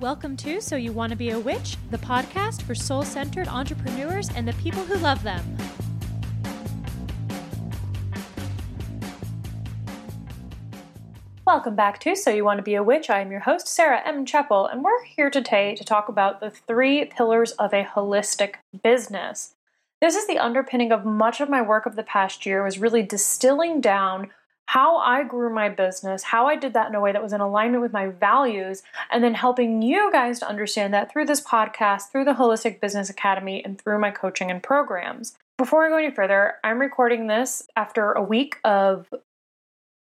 Welcome to So You Want to Be a Witch, the podcast for soul-centered entrepreneurs and the people who love them. Welcome back to So You Want to Be a Witch. I am your host, Sarah M. Chappell, and we're here today to talk about the 3 pillars of a holistic business. This is the underpinning of much of my work of the past year, was really distilling down how I grew my business, how I did that in a way that was in alignment with my values, and then helping you guys to understand that through this podcast, through the Holistic Business Academy, and through my coaching and programs. Before I go any further, I'm recording this after a week of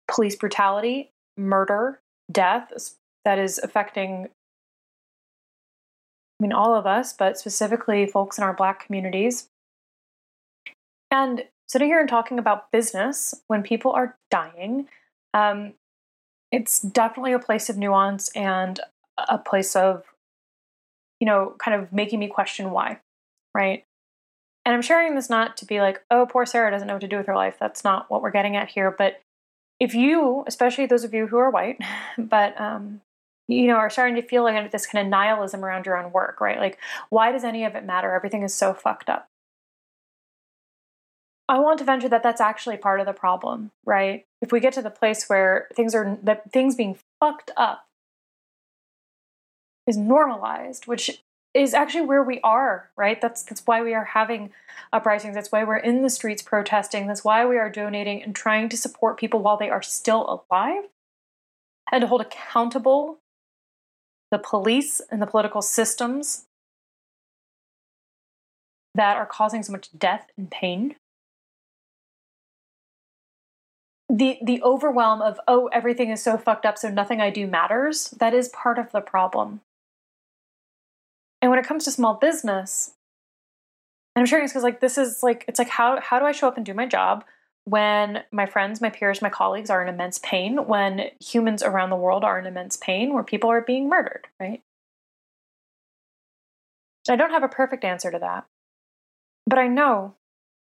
police brutality, murder, death that is affecting, all of us, but specifically folks in our Black communities. And sitting here and talking about business when people are dying, it's definitely a place of nuance and a place of, kind of making me question why, right? And I'm sharing this not to be like, oh, poor Sarah doesn't know what to do with her life. That's not what we're getting at here. But if you, especially those of you who are white, but are starting to feel like this kind of nihilism around your own work, right? Like, why does any of it matter? Everything is so fucked up. I want to venture that that's actually part of the problem, right? If we get to the place where things being fucked up is normalized, which is actually where we are, right? That's why we are having uprisings. That's why we're in the streets protesting. That's why we are donating and trying to support people while they are still alive and to hold accountable the police and the political systems that are causing so much death and pain. The overwhelm of, oh, everything is so fucked up, so nothing I do matters, that is part of the problem. And when it comes to small business, and I'm sharing this because how do I show up and do my job when my friends, my peers, my colleagues are in immense pain, when humans around the world are in immense pain, where people are being murdered, right? I don't have a perfect answer to that, but I know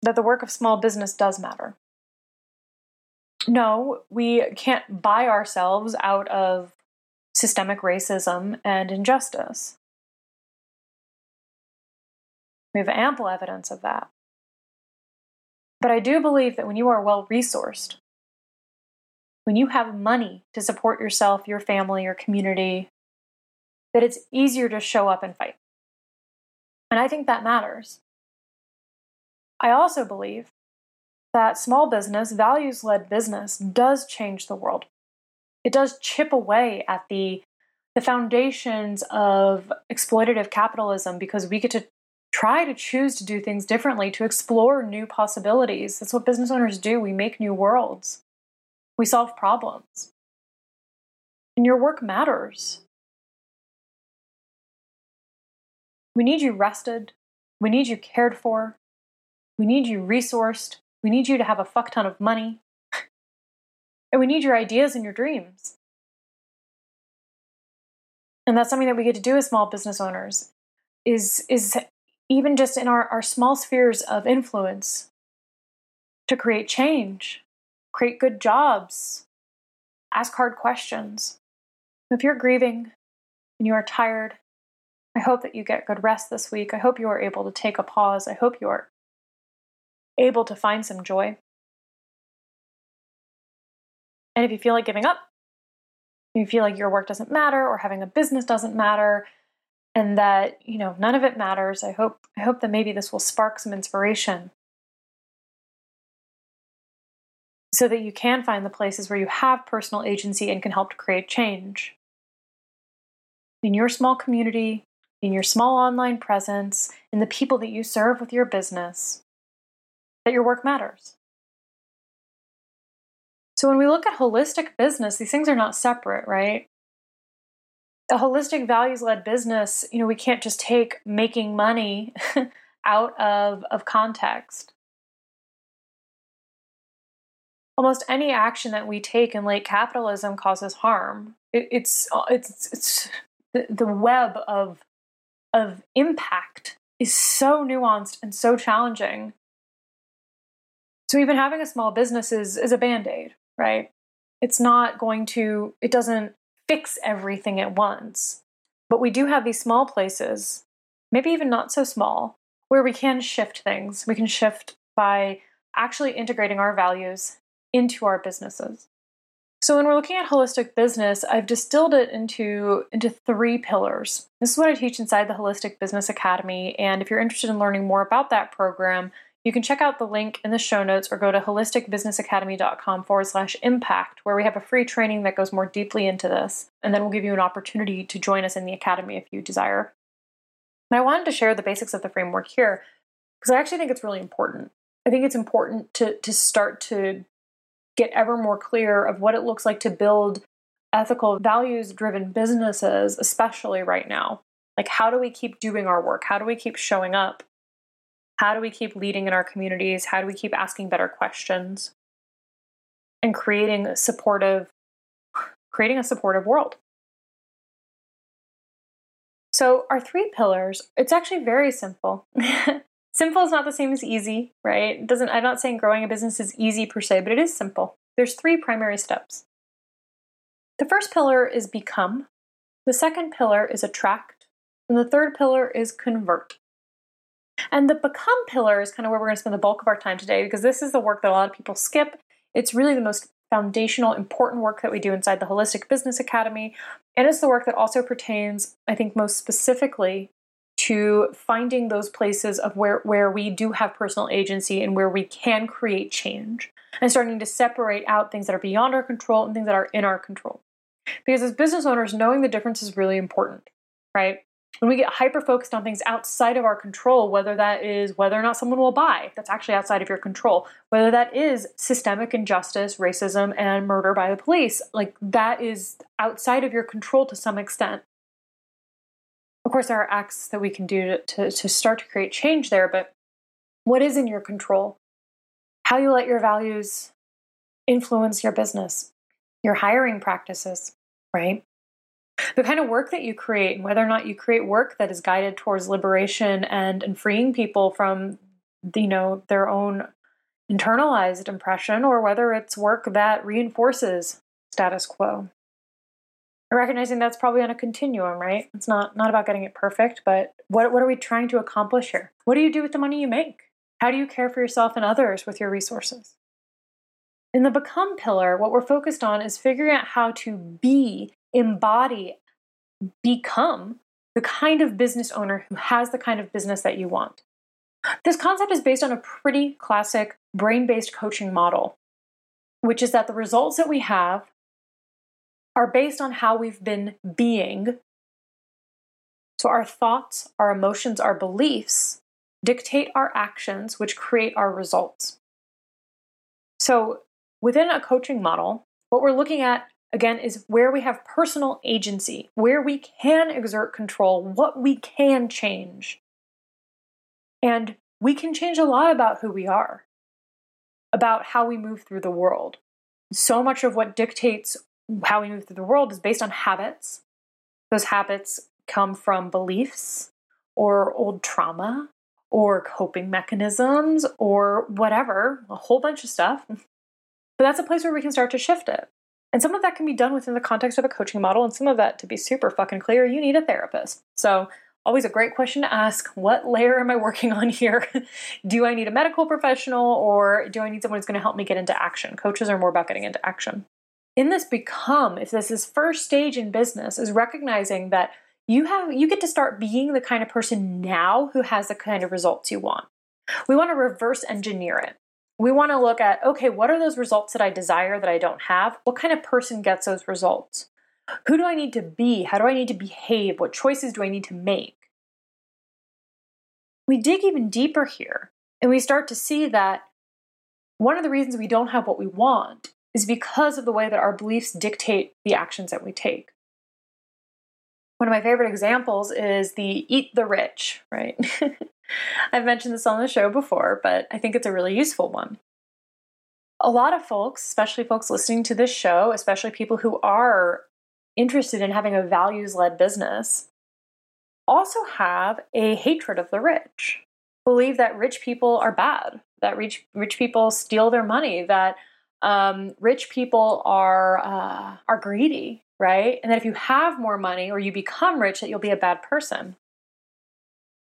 that the work of small business does matter. No, we can't buy ourselves out of systemic racism and injustice. We have ample evidence of that. But I do believe that when you are well-resourced, when you have money to support yourself, your family, your community, that it's easier to show up and fight. And I think that matters. I also believe that small business, values-led business, does change the world. It does chip away at the foundations of exploitative capitalism because we get to try to choose to do things differently, to explore new possibilities. That's what business owners do. We make new worlds. We solve problems. And your work matters. We need you rested. We need you cared for. We need you resourced. We need you to have a fuck ton of money. And we need your ideas and your dreams. And that's something that we get to do as small business owners, is even just in our small spheres of influence, to create change, create good jobs, ask hard questions. If you're grieving and you are tired, I hope that you get good rest this week. I hope you are able to take a pause. I hope you are able to find some joy. And if you feel like giving up, you feel like your work doesn't matter or having a business doesn't matter and that, none of it matters, I hope that maybe this will spark some inspiration so that you can find the places where you have personal agency and can help to create change. In your small community, in your small online presence, in the people that you serve with your business, that your work matters. So when we look at holistic business, these things are not separate, right? A holistic values-led business, we can't just take making money out of context. Almost any action that we take in late capitalism causes harm. It's the web of impact is so nuanced and so challenging. So even having a small business is a Band-Aid, right? It doesn't fix everything at once. But we do have these small places, maybe even not so small, where we can shift things. We can shift by actually integrating our values into our businesses. So when we're looking at holistic business, I've distilled it into three pillars. This is what I teach inside the Holistic Business Academy. And if you're interested in learning more about that program, you can check out the link in the show notes or go to holisticbusinessacademy.com/impact, where we have a free training that goes more deeply into this. And then we'll give you an opportunity to join us in the academy if you desire. And I wanted to share the basics of the framework here because I actually think it's really important. I think it's important to start to get ever more clear of what it looks like to build ethical, values-driven businesses, especially right now. Like, how do we keep doing our work? How do we keep showing up? How do we keep leading in our communities? How do we keep asking better questions and creating a supportive world? So our three pillars, it's actually very simple. Simple is not the same as easy, right? I'm not saying growing a business is easy per se, but it is simple. There's three primary steps. The first pillar is become. The second pillar is attract. And the third pillar is convert. And the become pillar is kind of where we're going to spend the bulk of our time today, because this is the work that a lot of people skip. It's really the most foundational, important work that we do inside the Holistic Business Academy. And it's the work that also pertains, I think, most specifically to finding those places of where we do have personal agency and where we can create change, and starting to separate out things that are beyond our control and things that are in our control. Because as business owners, knowing the difference is really important, right? When we get hyper-focused on things outside of our control, whether that is whether or not someone will buy, that's actually outside of your control, whether that is systemic injustice, racism, and murder by the police, like that is outside of your control to some extent. Of course, there are acts that we can do to start to create change there, but what is in your control? How you let your values influence your business, your hiring practices, right? The kind of work that you create, and whether or not you create work that is guided towards liberation and freeing people from, their own internalized impression, or whether it's work that reinforces status quo. And recognizing that's probably on a continuum, right? It's not about getting it perfect, but what are we trying to accomplish here? What do you do with the money you make? How do you care for yourself and others with your resources? In the become pillar, what we're focused on is figuring out how to become the kind of business owner who has the kind of business that you want. This concept is based on a pretty classic brain-based coaching model, which is that the results that we have are based on how we've been being. So our thoughts, our emotions, our beliefs dictate our actions, which create our results. So within a coaching model, what we're looking at, again, is where we have personal agency, where we can exert control, what we can change. And we can change a lot about who we are, about how we move through the world. So much of what dictates how we move through the world is based on habits. Those habits come from beliefs or old trauma or coping mechanisms or whatever, a whole bunch of stuff. But that's a place where we can start to shift it. And some of that can be done within the context of a coaching model, and some of that, to be super fucking clear, you need a therapist. So always a great question to ask, what layer am I working on here? Do I need a medical professional, or do I need someone who's going to help me get into action? Coaches are more about getting into action. In this become, if this is first stage in business, is recognizing that you get to start being the kind of person now who has the kind of results you want. We want to reverse engineer it. We want to look at, okay, what are those results that I desire that I don't have? What kind of person gets those results? Who do I need to be? How do I need to behave? What choices do I need to make? We dig even deeper here, and we start to see that one of the reasons we don't have what we want is because of the way that our beliefs dictate the actions that we take. One of my favorite examples is the eat the rich, right? I've mentioned this on the show before, but I think it's a really useful one. A lot of folks, especially folks listening to this show, especially people who are interested in having a values-led business, also have a hatred of the rich, believe that rich people are bad, that rich people steal their money, that rich people are greedy, right? And that if you have more money or you become rich, that you'll be a bad person.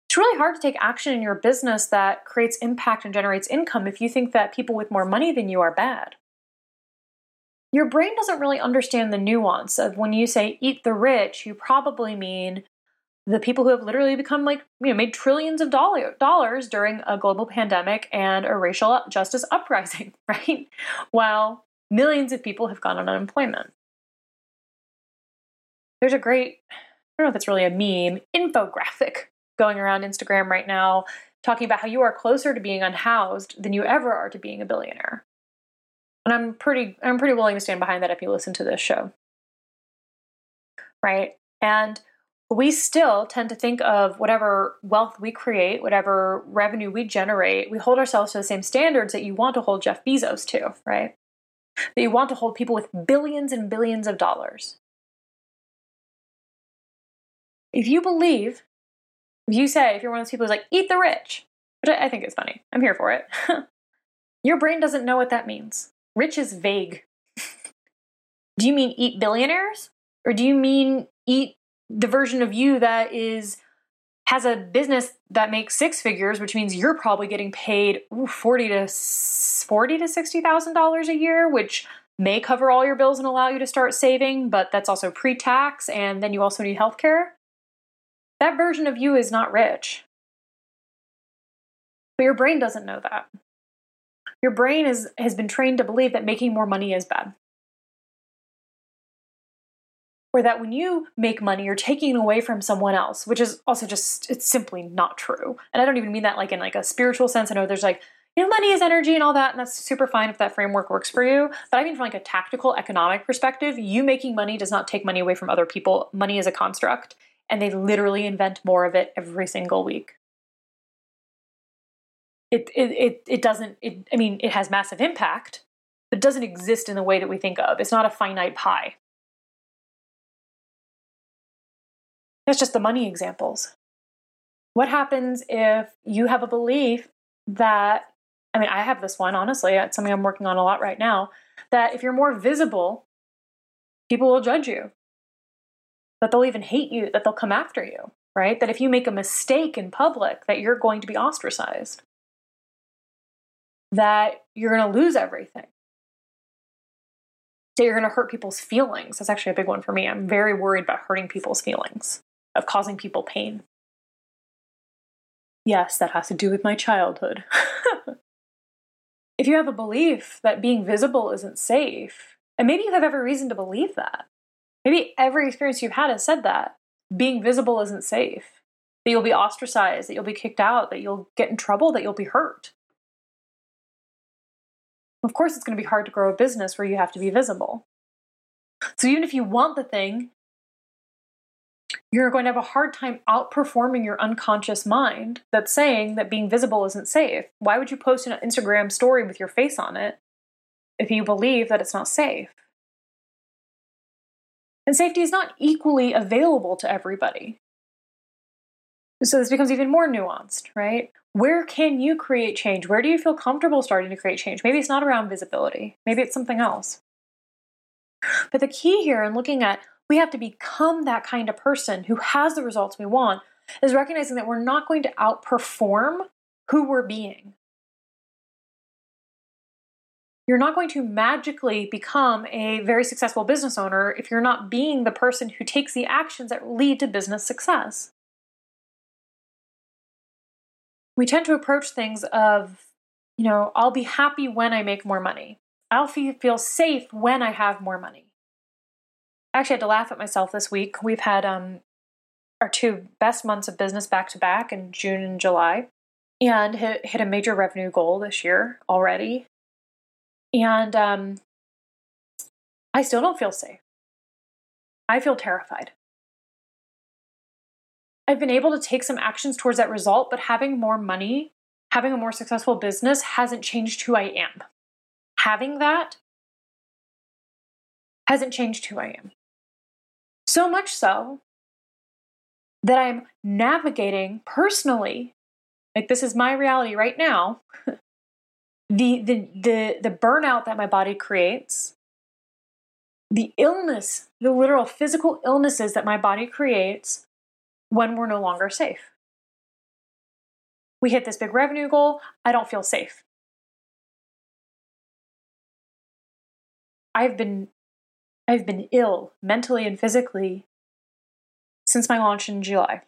It's really hard to take action in your business that creates impact and generates income if you think that people with more money than you are bad. Your brain doesn't really understand the nuance of when you say eat the rich, you probably mean the people who have literally become made trillions of dollars during a global pandemic and a racial justice uprising, right? While millions of people have gone on unemployment. There's a great, I don't know if it's really a meme, infographic going around Instagram right now, talking about how you are closer to being unhoused than you ever are to being a billionaire. And I'm pretty willing to stand behind that if you listen to this show. Right? And we still tend to think of whatever wealth we create, whatever revenue we generate, we hold ourselves to the same standards that you want to hold Jeff Bezos to, right? That you want to hold people with billions and billions of dollars. If you're one of those people who's like, eat the rich, which I think is funny. I'm here for it. Your brain doesn't know what that means. Rich is vague. Do you mean eat billionaires? Or do you mean eat the version of you that has a business that makes six figures, which means you're probably getting paid $40,000 to $60,000 a year, which may cover all your bills and allow you to start saving, but that's also pre-tax, and then you also need healthcare. That version of you is not rich. But your brain doesn't know that. Your brain has been trained to believe that making more money is bad. Or that when you make money, you're taking away from someone else, which is also just, it's simply not true. And I don't even mean that in a spiritual sense. I know there's money is energy and all that, and that's super fine if that framework works for you. But I mean, from a tactical economic perspective, you making money does not take money away from other people. Money is a construct. And they literally invent more of it every single week. It has massive impact, but it doesn't exist in the way that we think of. It's not a finite pie. That's just the money examples. What happens if you have a belief that, I have this one, honestly, it's something I'm working on a lot right now, that if you're more visible, people will judge you. That they'll even hate you, that they'll come after you, right? That if you make a mistake in public, that you're going to be ostracized. That you're going to lose everything. That you're going to hurt people's feelings. That's actually a big one for me. I'm very worried about hurting people's feelings, of causing people pain. Yes, that has to do with my childhood. If you have a belief that being visible isn't safe, and maybe you have every reason to believe that, maybe every experience you've had has said that. Being visible isn't safe. That you'll be ostracized, that you'll be kicked out, that you'll get in trouble, that you'll be hurt. Of course, it's going to be hard to grow a business where you have to be visible. So even if you want the thing, you're going to have a hard time outperforming your unconscious mind that's saying that being visible isn't safe. Why would you post an Instagram story with your face on it if you believe that it's not safe? And safety is not equally available to everybody. So this becomes even more nuanced, right? Where can you create change? Where do you feel comfortable starting to create change? Maybe it's not around visibility. Maybe it's something else. But the key here in looking at we have to become that kind of person who has the results we want is recognizing that we're not going to outperform who we're being. You're not going to magically become a very successful business owner if you're not being the person who takes the actions that lead to business success. We tend to approach things of, I'll be happy when I make more money. I'll feel safe when I have more money. I actually had to laugh at myself this week. We've had our two best months of business back to back in June and July, and hit a major revenue goal this year already. And I still don't feel safe. I feel terrified. I've been able to take some actions towards that result, but having more money, having a more successful business hasn't changed who I am. Having that hasn't changed who I am. So much so that I'm navigating personally, this is my reality right now, the burnout that my body creates, the illness, the literal physical illnesses that my body creates when we're no longer safe. We hit this big revenue goal. I don't feel safe. I've been ill mentally and physically since my launch in July.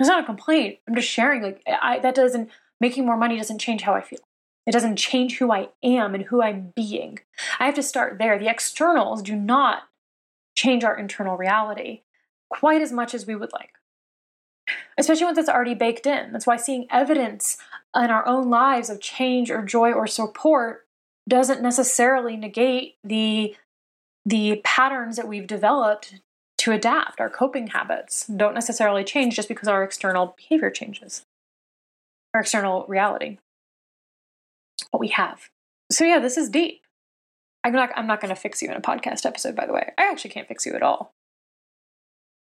It's not a complaint. I'm just sharing. Making more money doesn't change how I feel. It doesn't change who I am and who I'm being. I have to start there. The externals do not change our internal reality quite as much as we would like, especially once it's already baked in. That's why seeing evidence in our own lives of change or joy or support doesn't necessarily negate the patterns that we've developed to adapt. Our coping habits don't necessarily change just because our external behavior changes, our external reality, what we have. So yeah, this is deep. I'm not going to fix you in a podcast episode, by the way. I actually can't fix you at all.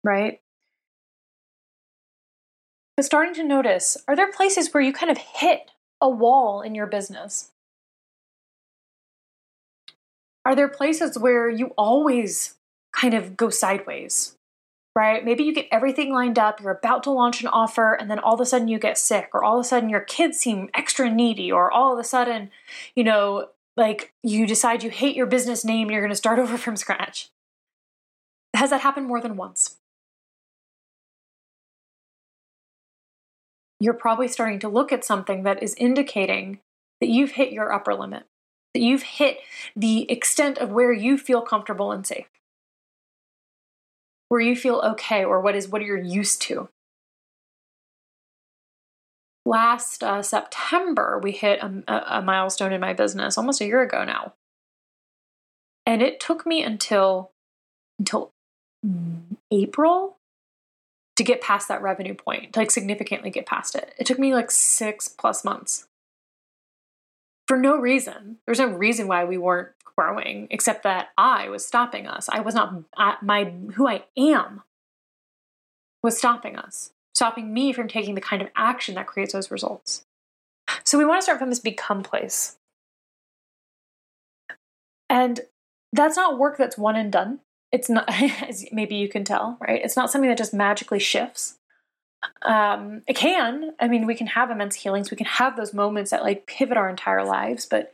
Right? But starting to notice, are there places where you kind of hit a wall in your business? Are there places where you always kind of go sideways, right? Maybe you get everything lined up, you're about to launch an offer, and then all of a sudden you get sick, or all of a sudden your kids seem extra needy, or all of a sudden, you decide you hate your business name and you're going to start over from scratch. Has that happened more than once? You're probably starting to look at something that is indicating that you've hit your upper limit, that you've hit the extent of where you feel comfortable and safe, where you feel okay, or what you're used to. Last September, we hit a milestone in my business, almost a year ago now. And it took me until April to get past that revenue point, to significantly get past it. It took me 6+ months for no reason. There's no reason why we weren't growing, except that I was stopping us. I was not, who I am was stopping us, stopping me from taking the kind of action that creates those results. So we want to start from this become place. And that's not work that's one and done. It's not, as maybe you can tell, right? It's not something that just magically shifts. It can. I mean, we can have immense healings. We can have those moments that pivot our entire lives. But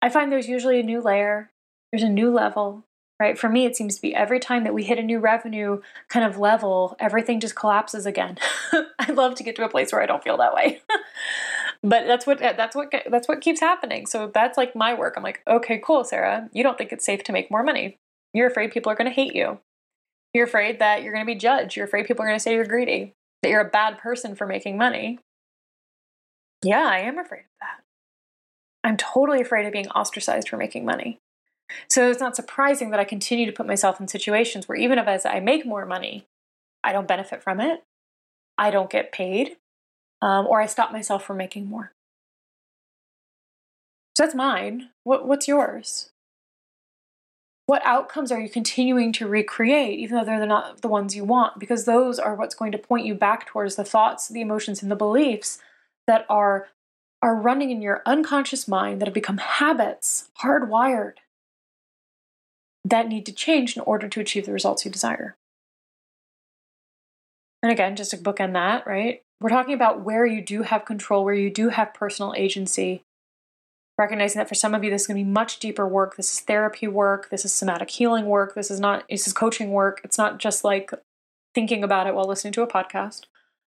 I find there's usually a new layer. There's a new level, right? For me, it seems to be every time that we hit a new revenue kind of level, everything just collapses again. I'd love to get to a place where I don't feel that way. But that's what keeps happening. So that's my work. I'm okay, cool, Sarah. You don't think it's safe to make more money. You're afraid people are going to hate you. You're afraid that you're going to be judged. You're afraid people are going to say you're greedy, that you're a bad person for making money. Yeah, I am afraid of that. I'm totally afraid of being ostracized for making money. So it's not surprising that I continue to put myself in situations where even if as I make more money, I don't benefit from it. I don't get paid, or I stop myself from making more. So that's mine. What's yours? What outcomes are you continuing to recreate, even though they're not the ones you want? Because those are what's going to point you back towards the thoughts, the emotions, and the beliefs that are running in your unconscious mind that have become habits, hardwired, that need to change in order to achieve the results you desire. And again, just to bookend that, right? We're talking about where you do have control, where you do have personal agency. Recognizing that for some of you, this is going to be much deeper work. This is therapy work. This is somatic healing work. This is coaching work. It's not just thinking about it while listening to a podcast,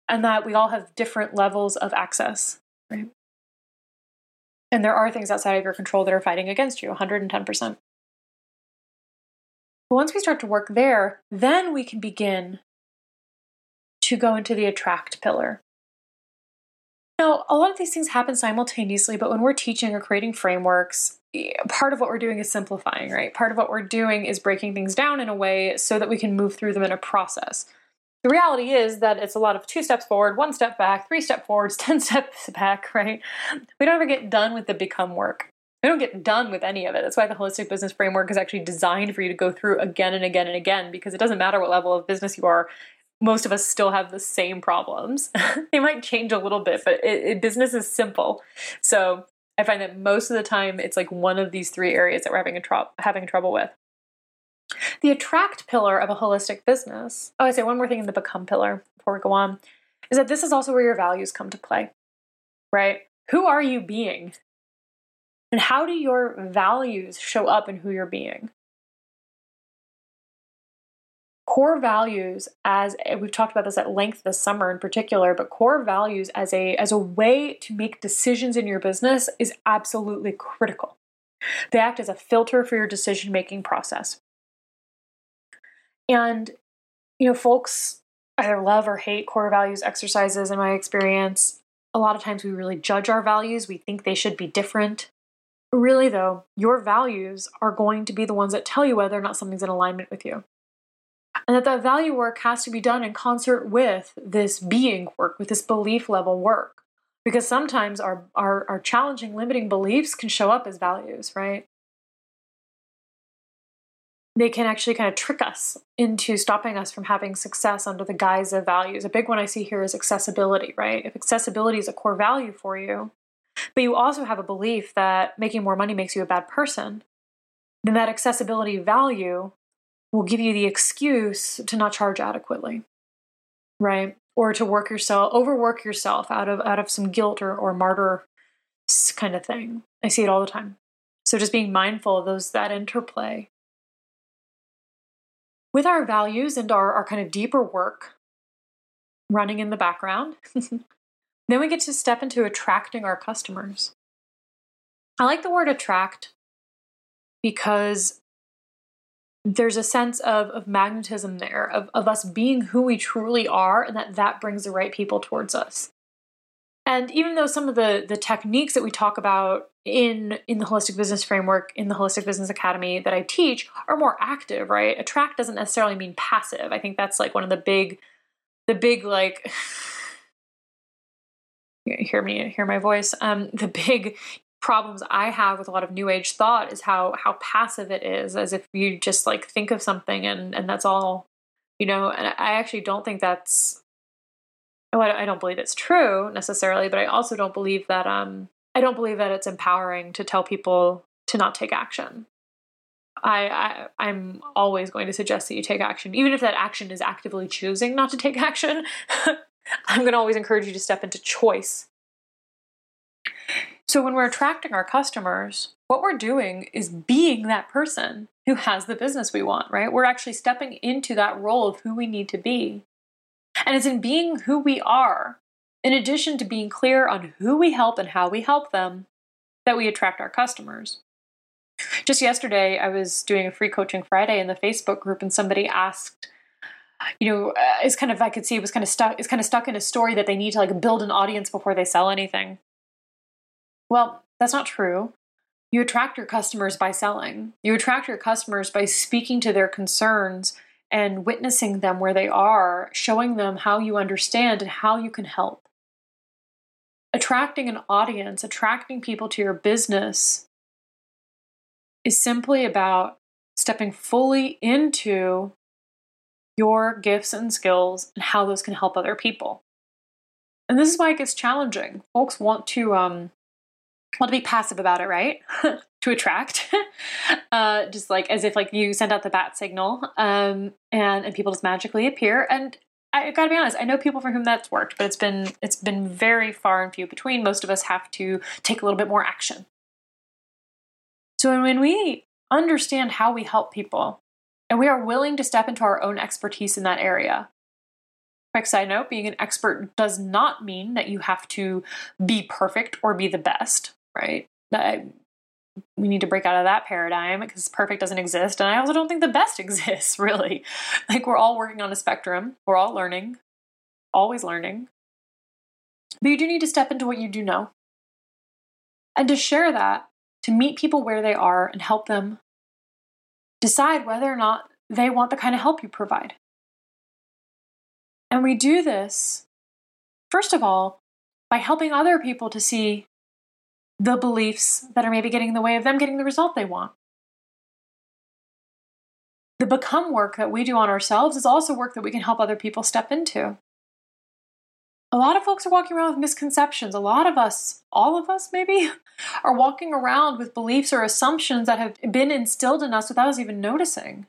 and that we all have different levels of access, right? And there are things outside of your control that are fighting against you 110%. But once we start to work there, then we can begin to go into the attract pillar. Now, a lot of these things happen simultaneously, but when we're teaching or creating frameworks, part of what we're doing is simplifying, right? Part of what we're doing is breaking things down in a way so that we can move through them in a process. The reality is that it's a lot of 2 steps forward, 1 step back, 3 step forwards, 10 steps back, right? We don't ever get done with the become work. We don't get done with any of it. That's why the Holistic Business Framework is actually designed for you to go through again and again and again, because it doesn't matter what level of business you are. Most of us still have the same problems. They might change a little bit, but business is simple. So I find that most of the time it's like one of these three areas that we're having trouble with. The attract pillar of a holistic business, oh, I say one more thing in the become pillar before we go on, is that this is also where your values come to play, right? Who are you being? And how do your values show up in who you're being? Core values, as we've talked about this at length this summer in particular, but core values as a way to make decisions in your business is absolutely critical. They act as a filter for your decision-making process. And, you know, folks either love or hate core values exercises in my experience. A lot of times we really judge our values. We think they should be different. Really, though, your values are going to be the ones that tell you whether or not something's in alignment with you. And that value work has to be done in concert with this being work, with this belief level work. Because sometimes our challenging, limiting beliefs can show up as values, right? They can actually kind of trick us into stopping us from having success under the guise of values. A big one I see here is accessibility, right? If accessibility is a core value for you, but you also have a belief that making more money makes you a bad person, then that accessibility value will give you the excuse to not charge adequately, right? Or to overwork yourself out of some guilt or martyr kind of thing. I see it all the time. So just being mindful of that interplay. With our values and our kind of deeper work running in the background, then we get to step into attracting our customers. I like the word attract because there's a sense of magnetism there, of us being who we truly are, and that brings the right people towards us. And even though some of the techniques that we talk about in the holistic business framework, in the Holistic Business Academy that I teach are more active, right? Attract doesn't necessarily mean passive. I think that's like one of the big like, hear my voice. The big problems I have with a lot of new age thought is how passive it is, as if you just like think of something and that's all, you know, and I actually don't think that's, I don't believe it's true necessarily, but I also don't believe that, I don't believe that it's empowering to tell people to not take action. I'm always going to suggest that you take action, even if that action is actively choosing not to take action. I'm going to always encourage you to step into choice. So when we're attracting our customers, what we're doing is being that person who has the business we want, right? We're actually stepping into that role of who we need to be. And it's in being who we are, in addition to being clear on who we help and how we help them, that we attract our customers. Just yesterday, I was doing a free coaching Friday in the Facebook group, and somebody asked, you know, it's kind of stuck in a story that they need to like build an audience before they sell anything. Well, that's not true. You attract your customers by selling. You attract your customers by speaking to their concerns and witnessing them where they are, showing them how you understand and how you can help. Attracting an audience, attracting people to your business is simply about stepping fully into your gifts and skills and how those can help other people. And this is why it gets challenging. Folks want to be passive about it, right? To attract, just like as if like you send out the bat signal and people just magically appear. And I gotta be honest, I know people for whom that's worked, but it's been very far and few between. Most of us have to take a little bit more action. So when we understand how we help people and we are willing to step into our own expertise in that area. Quick side note, being an expert does not mean that you have to be perfect or be the best, right? We need to break out of that paradigm because perfect doesn't exist. And I also don't think the best exists, really. Like we're all working on a spectrum. We're all learning, always learning. But you do need to step into what you do know. And to share that, to meet people where they are and help them decide whether or not they want the kind of help you provide. And we do this, first of all, by helping other people to see the beliefs that are maybe getting in the way of them getting the result they want. The become work that we do on ourselves is also work that we can help other people step into. A lot of folks are walking around with misconceptions. A lot of us, all of us maybe, are walking around with beliefs or assumptions that have been instilled in us without us even noticing.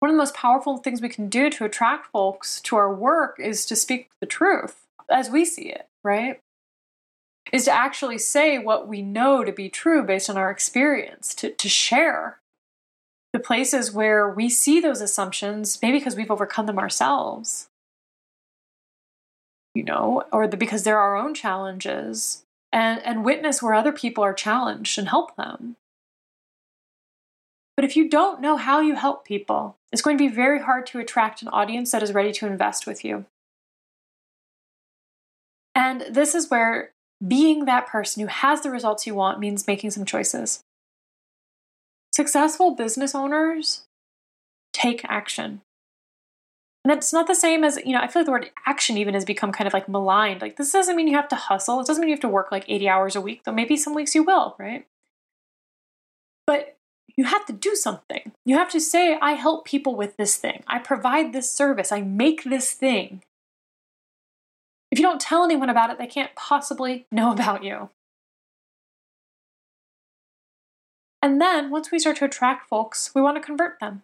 One of the most powerful things we can do to attract folks to our work is to speak the truth as we see it, right? Is to actually say what we know to be true based on our experience, to share the places where we see those assumptions, maybe because we've overcome them ourselves, you know, or because they're our own challenges, and witness where other people are challenged and help them. But if you don't know how you help people, it's going to be very hard to attract an audience that is ready to invest with you. And this is where being that person who has the results you want means making some choices. Successful business owners take action. And that's not the same as, you know, I feel like the word action even has become kind of like maligned. Like, this doesn't mean you have to hustle. It doesn't mean you have to work like 80 hours a week, though maybe some weeks you will, right? But you have to do something. You have to say, I help people with this thing. I provide this service. I make this thing. If you don't tell anyone about it, they can't possibly know about you. And then once we start to attract folks, we want to convert them.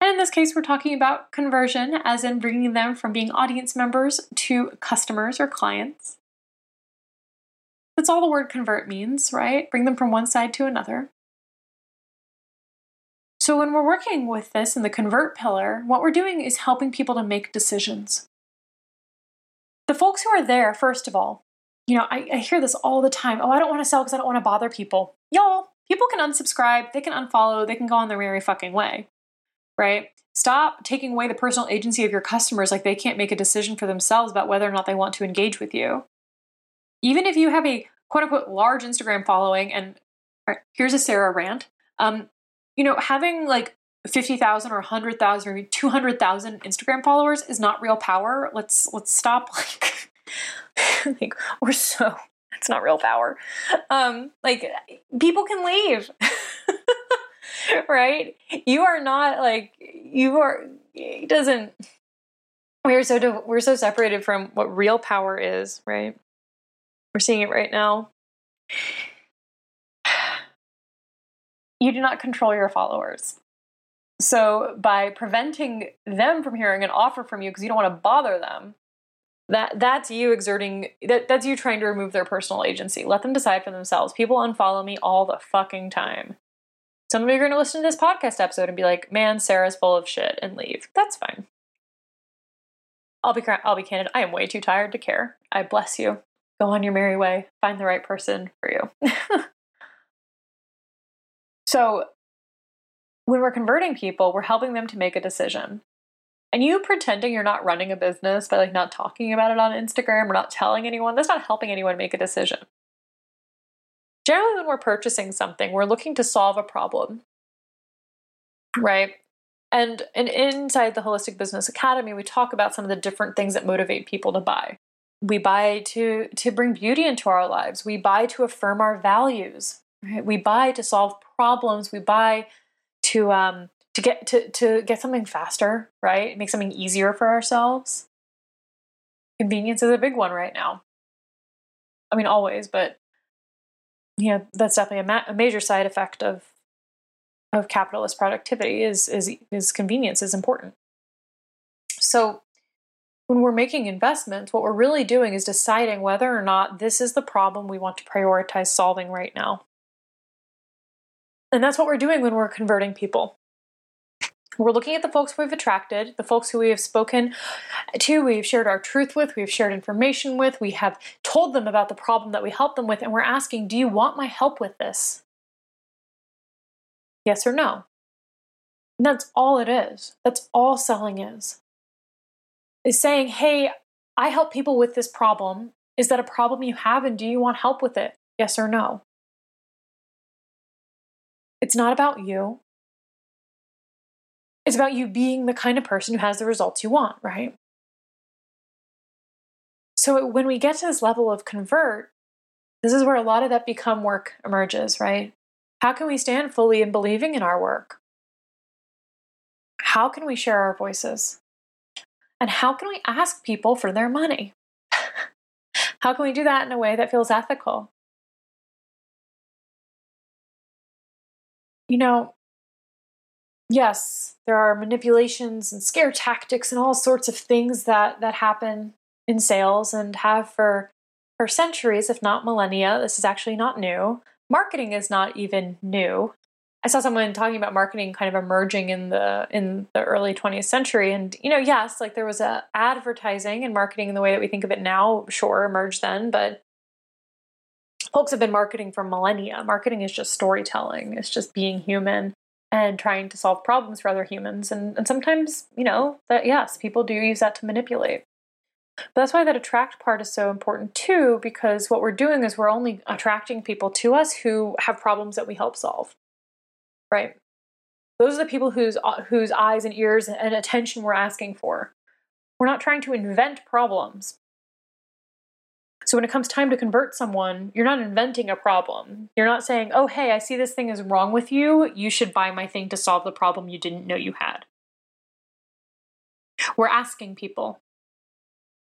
And in this case, we're talking about conversion, as in bringing them from being audience members to customers or clients. That's all the word convert means, right? Bring them from one side to another. So when we're working with this in the convert pillar, what we're doing is helping people to make decisions. The folks who are there, first of all, you know, I hear this all the time. Oh, I don't want to sell because I don't want to bother people. Y'all, people can unsubscribe, they can unfollow, they can go on their merry fucking way, right? Stop taking away the personal agency of your customers like they can't make a decision for themselves about whether or not they want to engage with you. Even if you have a quote-unquote large Instagram following, and all right, here's a Sarah rant, you know, having like 50,000 or 100,000 or 200,000 Instagram followers is not real power. Let's stop like... like, or so it's not real power. Like, people can leave, right? You are not like, you are, it doesn't, we're so separated from what real power is, right? We're seeing it right now. You do not control your followers. So by preventing them from hearing an offer from you, because you don't want to bother them, That's you exerting, that's you trying to remove their personal agency. Let them decide for themselves. People unfollow me all the fucking time. Some of you are going to listen to this podcast episode and be like, man, Sarah's full of shit, and leave. That's fine. I'll be candid. I am way too tired to care. I bless you. Go on your merry way. Find the right person for you. So when we're converting people, we're helping them to make a decision. And you pretending you're not running a business by like not talking about it on Instagram or not telling anyone, that's not helping anyone make a decision. Generally, when we're purchasing something, we're looking to solve a problem, right? And inside the Holistic Business Academy, we talk about some of the different things that motivate people to buy. We buy to bring beauty into our lives. We buy to affirm our values, right? We buy to solve problems. We buy to get something faster, right? Make something easier for ourselves. Convenience is a big one right now. I mean, always, but yeah, that's definitely a major side effect of capitalist productivity is convenience is important. So when we're making investments, what we're really doing is deciding whether or not this is the problem we want to prioritize solving right now. And that's what we're doing when we're converting people. We're looking at the folks we've attracted, the folks who we have spoken to, we've shared our truth with, we've shared information with, we have told them about the problem that we helped them with, and we're asking, do you want my help with this? Yes or no? And that's all it is. That's all selling is saying, hey, I help people with this problem. Is that a problem you have, and do you want help with it? Yes or no? It's not about you. It's about you being the kind of person who has the results you want, right? So when we get to this level of convert, this is where a lot of that become work emerges, right? How can we stand fully in believing in our work? How can we share our voices? And how can we ask people for their money? How can we do that in a way that feels ethical? You know, yes, there are manipulations and scare tactics and all sorts of things that happen in sales and have for centuries, if not millennia. This is actually not new. Marketing is not even new. I saw someone talking about marketing kind of emerging in the early 20th century. And, you know, yes, like there was advertising and marketing in the way that we think of it now, sure, emerged then, but folks have been marketing for millennia. Marketing is just storytelling. It's just being human and trying to solve problems for other humans. And sometimes, you know, that yes, people do use that to manipulate. But that's why that attract part is so important too, because what we're doing is we're only attracting people to us who have problems that we help solve. Right? Those are the people whose eyes and ears and attention we're asking for. We're not trying to invent problems. So when it comes time to convert someone, you're not inventing a problem. You're not saying, oh, hey, I see this thing is wrong with you. You should buy my thing to solve the problem you didn't know you had. We're asking people,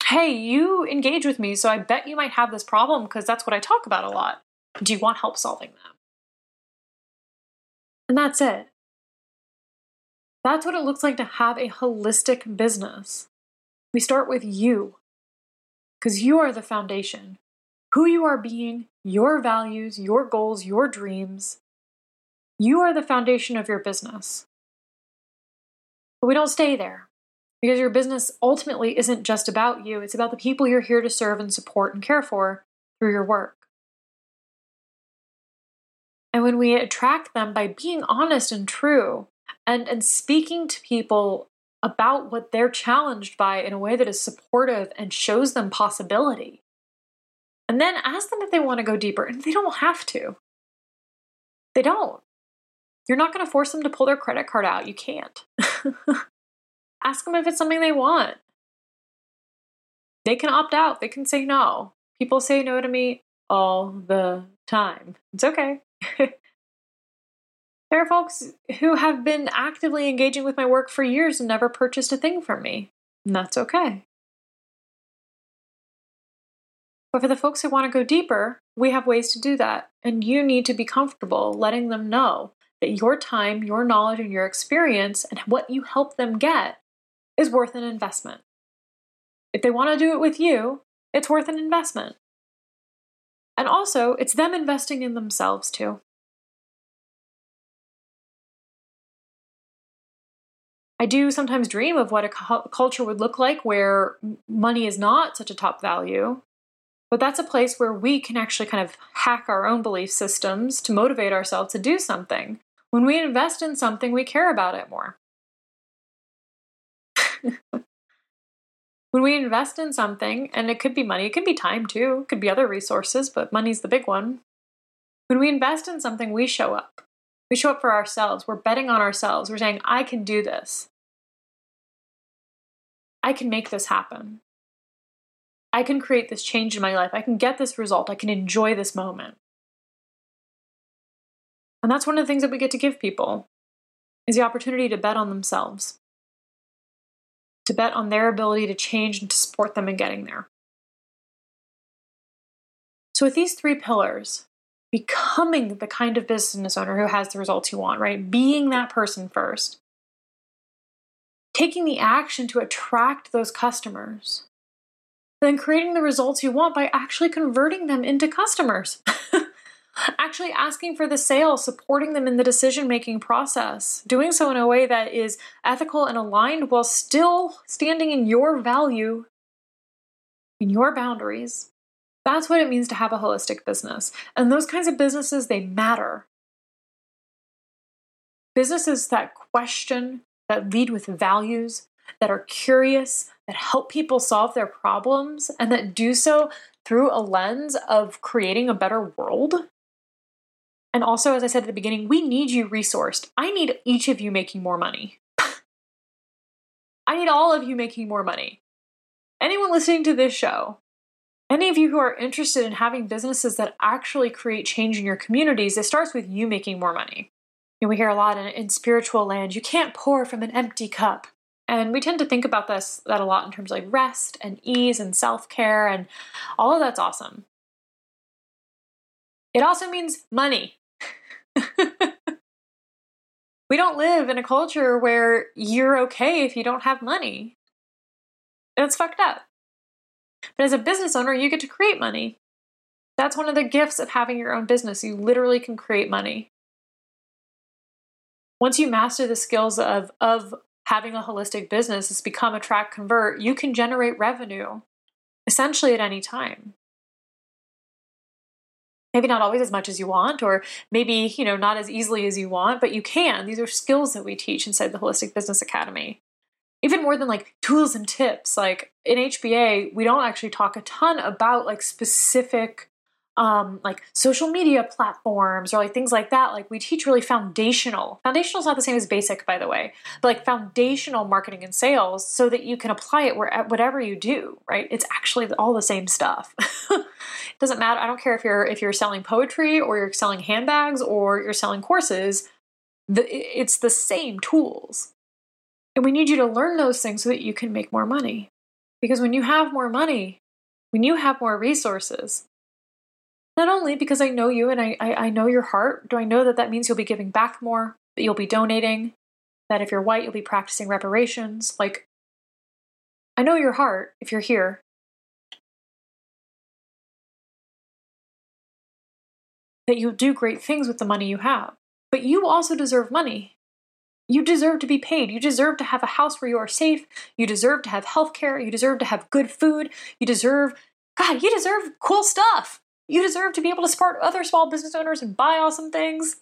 hey, you engage with me, so I bet you might have this problem because that's what I talk about a lot. Do you want help solving that? And that's it. That's what it looks like to have a holistic business. We start with you, because you are the foundation. Who you are being, your values, your goals, your dreams. You are the foundation of your business. But we don't stay there, because your business ultimately isn't just about you. It's about the people you're here to serve and support and care for through your work. And when we attract them by being honest and true and speaking to people about what they're challenged by in a way that is supportive and shows them possibility, and then ask them if they want to go deeper, and they don't have to. They don't. You're not going to force them to pull their credit card out. You can't. Ask them if it's something they want. They can opt out. They can say no. People say no to me all the time. It's okay. There are folks who have been actively engaging with my work for years and never purchased a thing from me, and that's okay. But for the folks who want to go deeper, we have ways to do that, and you need to be comfortable letting them know that your time, your knowledge, and your experience, and what you help them get is worth an investment. If they want to do it with you, it's worth an investment. And also, it's them investing in themselves too. I do sometimes dream of what a culture would look like where money is not such a top value, but that's a place where we can actually kind of hack our own belief systems to motivate ourselves to do something. When we invest in something, we care about it more. When we invest in something, and it could be money, it could be time too, it could be other resources, but money's the big one. When we invest in something, we show up. We show up for ourselves. We're betting on ourselves. We're saying, I can do this. I can make this happen. I can create this change in my life. I can get this result. I can enjoy this moment. And that's one of the things that we get to give people, is the opportunity to bet on themselves, to bet on their ability to change and to support them in getting there. So with these three pillars, becoming the kind of business owner who has the results you want, right? Being that person first, taking the action to attract those customers, then creating the results you want by actually converting them into customers, actually asking for the sale, supporting them in the decision-making process, doing so in a way that is ethical and aligned while still standing in your value, in your boundaries. That's what it means to have a holistic business. And those kinds of businesses, they matter. Businesses that question, that lead with values, that are curious, that help people solve their problems, and that do so through a lens of creating a better world. And also, as I said at the beginning, we need you resourced. I need each of you making more money. I need all of you making more money. Anyone listening to this show, any of you who are interested in having businesses that actually create change in your communities, it starts with you making more money. And we hear a lot in spiritual land, you can't pour from an empty cup. And we tend to think about that a lot in terms of like rest and ease and self-care, and all of that's awesome. It also means money. We don't live in a culture where you're okay if you don't have money. It's fucked up. But as a business owner, you get to create money. That's one of the gifts of having your own business. You literally can create money. Once you master the skills of having a holistic business, it's become attract, convert, you can generate revenue essentially at any time. Maybe not always as much as you want, or maybe, you know, not as easily as you want, but you can. These are skills that we teach inside the Holistic Business Academy. Even more than like tools and tips, like in HBA, we don't actually talk a ton about like specific like social media platforms or like things like that. Like we teach really foundational. Foundational is not the same as basic, by the way, but like foundational marketing and sales so that you can apply it whatever you do, right? It's actually all the same stuff. It doesn't matter. I don't care if you're selling poetry or you're selling handbags or you're selling courses. It's the same tools. And we need you to learn those things so that you can make more money. Because when you have more money, when you have more resources, not only because I know you and I know your heart, do I know that that means you'll be giving back more, that you'll be donating, that if you're white, you'll be practicing reparations. Like, I know your heart if you're here. That you'll do great things with the money you have. But you also deserve money. You deserve to be paid. You deserve to have a house where you are safe. You deserve to have health care. You deserve to have good food. You deserve cool stuff. You deserve to be able to support other small business owners and buy awesome things.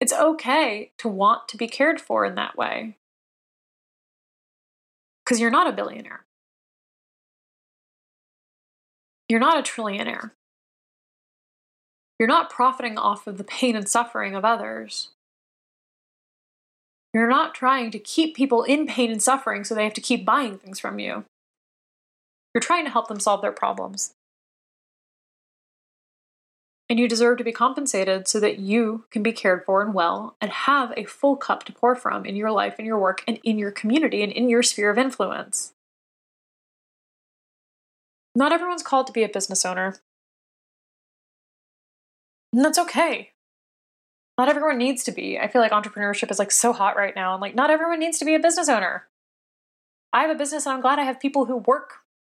It's okay to want to be cared for in that way. Because you're not a billionaire. You're not a trillionaire. You're not profiting off of the pain and suffering of others. You're not trying to keep people in pain and suffering so they have to keep buying things from you. You're trying to help them solve their problems. And you deserve to be compensated so that you can be cared for and well and have a full cup to pour from in your life, in your work, and in your community, and in your sphere of influence. Not everyone's called to be a business owner. And that's okay. Not everyone needs to be. I feel like entrepreneurship is like so hot right now. And like, not everyone needs to be a business owner. I have a business and I'm glad I have people who work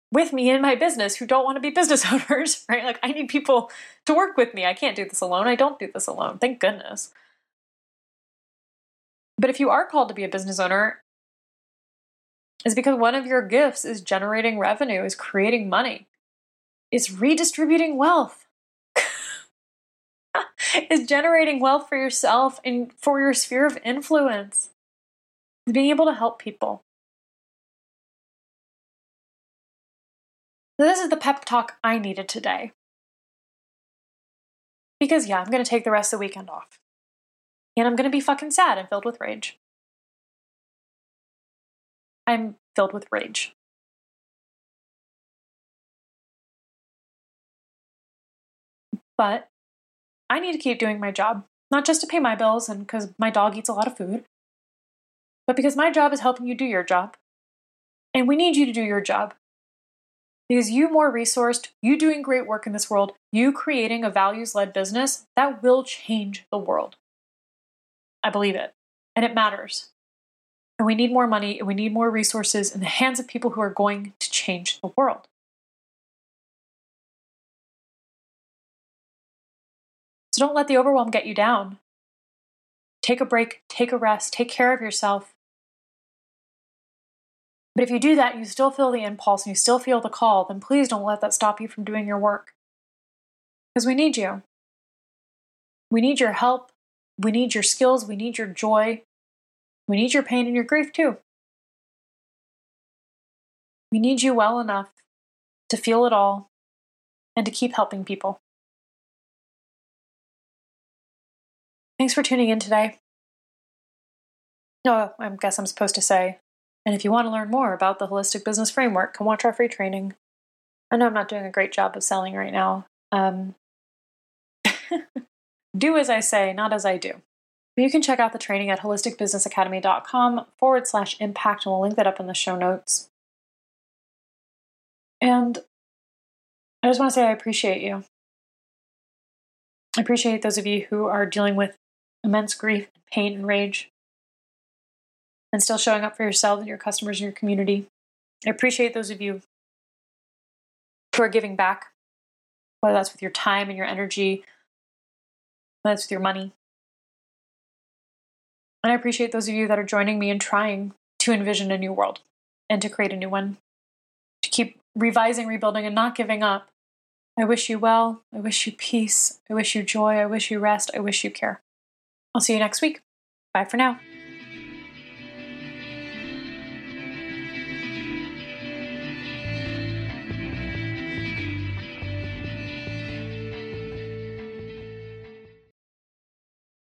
with me in my business who don't want to be business owners, right? Like I need people to work with me. I can't do this alone. I don't do this alone. Thank goodness. But if you are called to be a business owner, it's because one of your gifts is generating revenue, is creating money, is redistributing wealth, is generating wealth for yourself and for your sphere of influence, being able to help people. So this is the pep talk I needed today. Because yeah, I'm going to take the rest of the weekend off. And I'm going to be fucking sad and filled with rage. I'm filled with rage. But I need to keep doing my job. Not just to pay my bills and because my dog eats a lot of food. But because my job is helping you do your job. And we need you to do your job. Because you more resourced, you doing great work in this world, you creating a values-led business, that will change the world. I believe it. And it matters. And we need more money and we need more resources in the hands of people who are going to change the world. So don't let the overwhelm get you down. Take a break, take a rest, take care of yourself. But if you do that, you still feel the impulse and you still feel the call, then please don't let that stop you from doing your work. Because we need you. We need your help. We need your skills. We need your joy. We need your pain and your grief too. We need you well enough to feel it all and to keep helping people. Thanks for tuning in today. No, I guess I'm supposed to say, and if you want to learn more about the Holistic Business Framework, come watch our free training. I know I'm not doing a great job of selling right now. Do as I say, not as I do. But you can check out the training at holisticbusinessacademy.com/impact, and we'll link that up in the show notes. And I just want to say I appreciate you. I appreciate those of you who are dealing with immense grief, pain, and rage, and still showing up for yourself and your customers and your community. I appreciate those of you who are giving back, whether that's with your time and your energy, whether that's with your money. And I appreciate those of you that are joining me in trying to envision a new world and to create a new one, to keep revising, rebuilding, and not giving up. I wish you well. I wish you peace. I wish you joy. I wish you rest. I wish you care. I'll see you next week. Bye for now.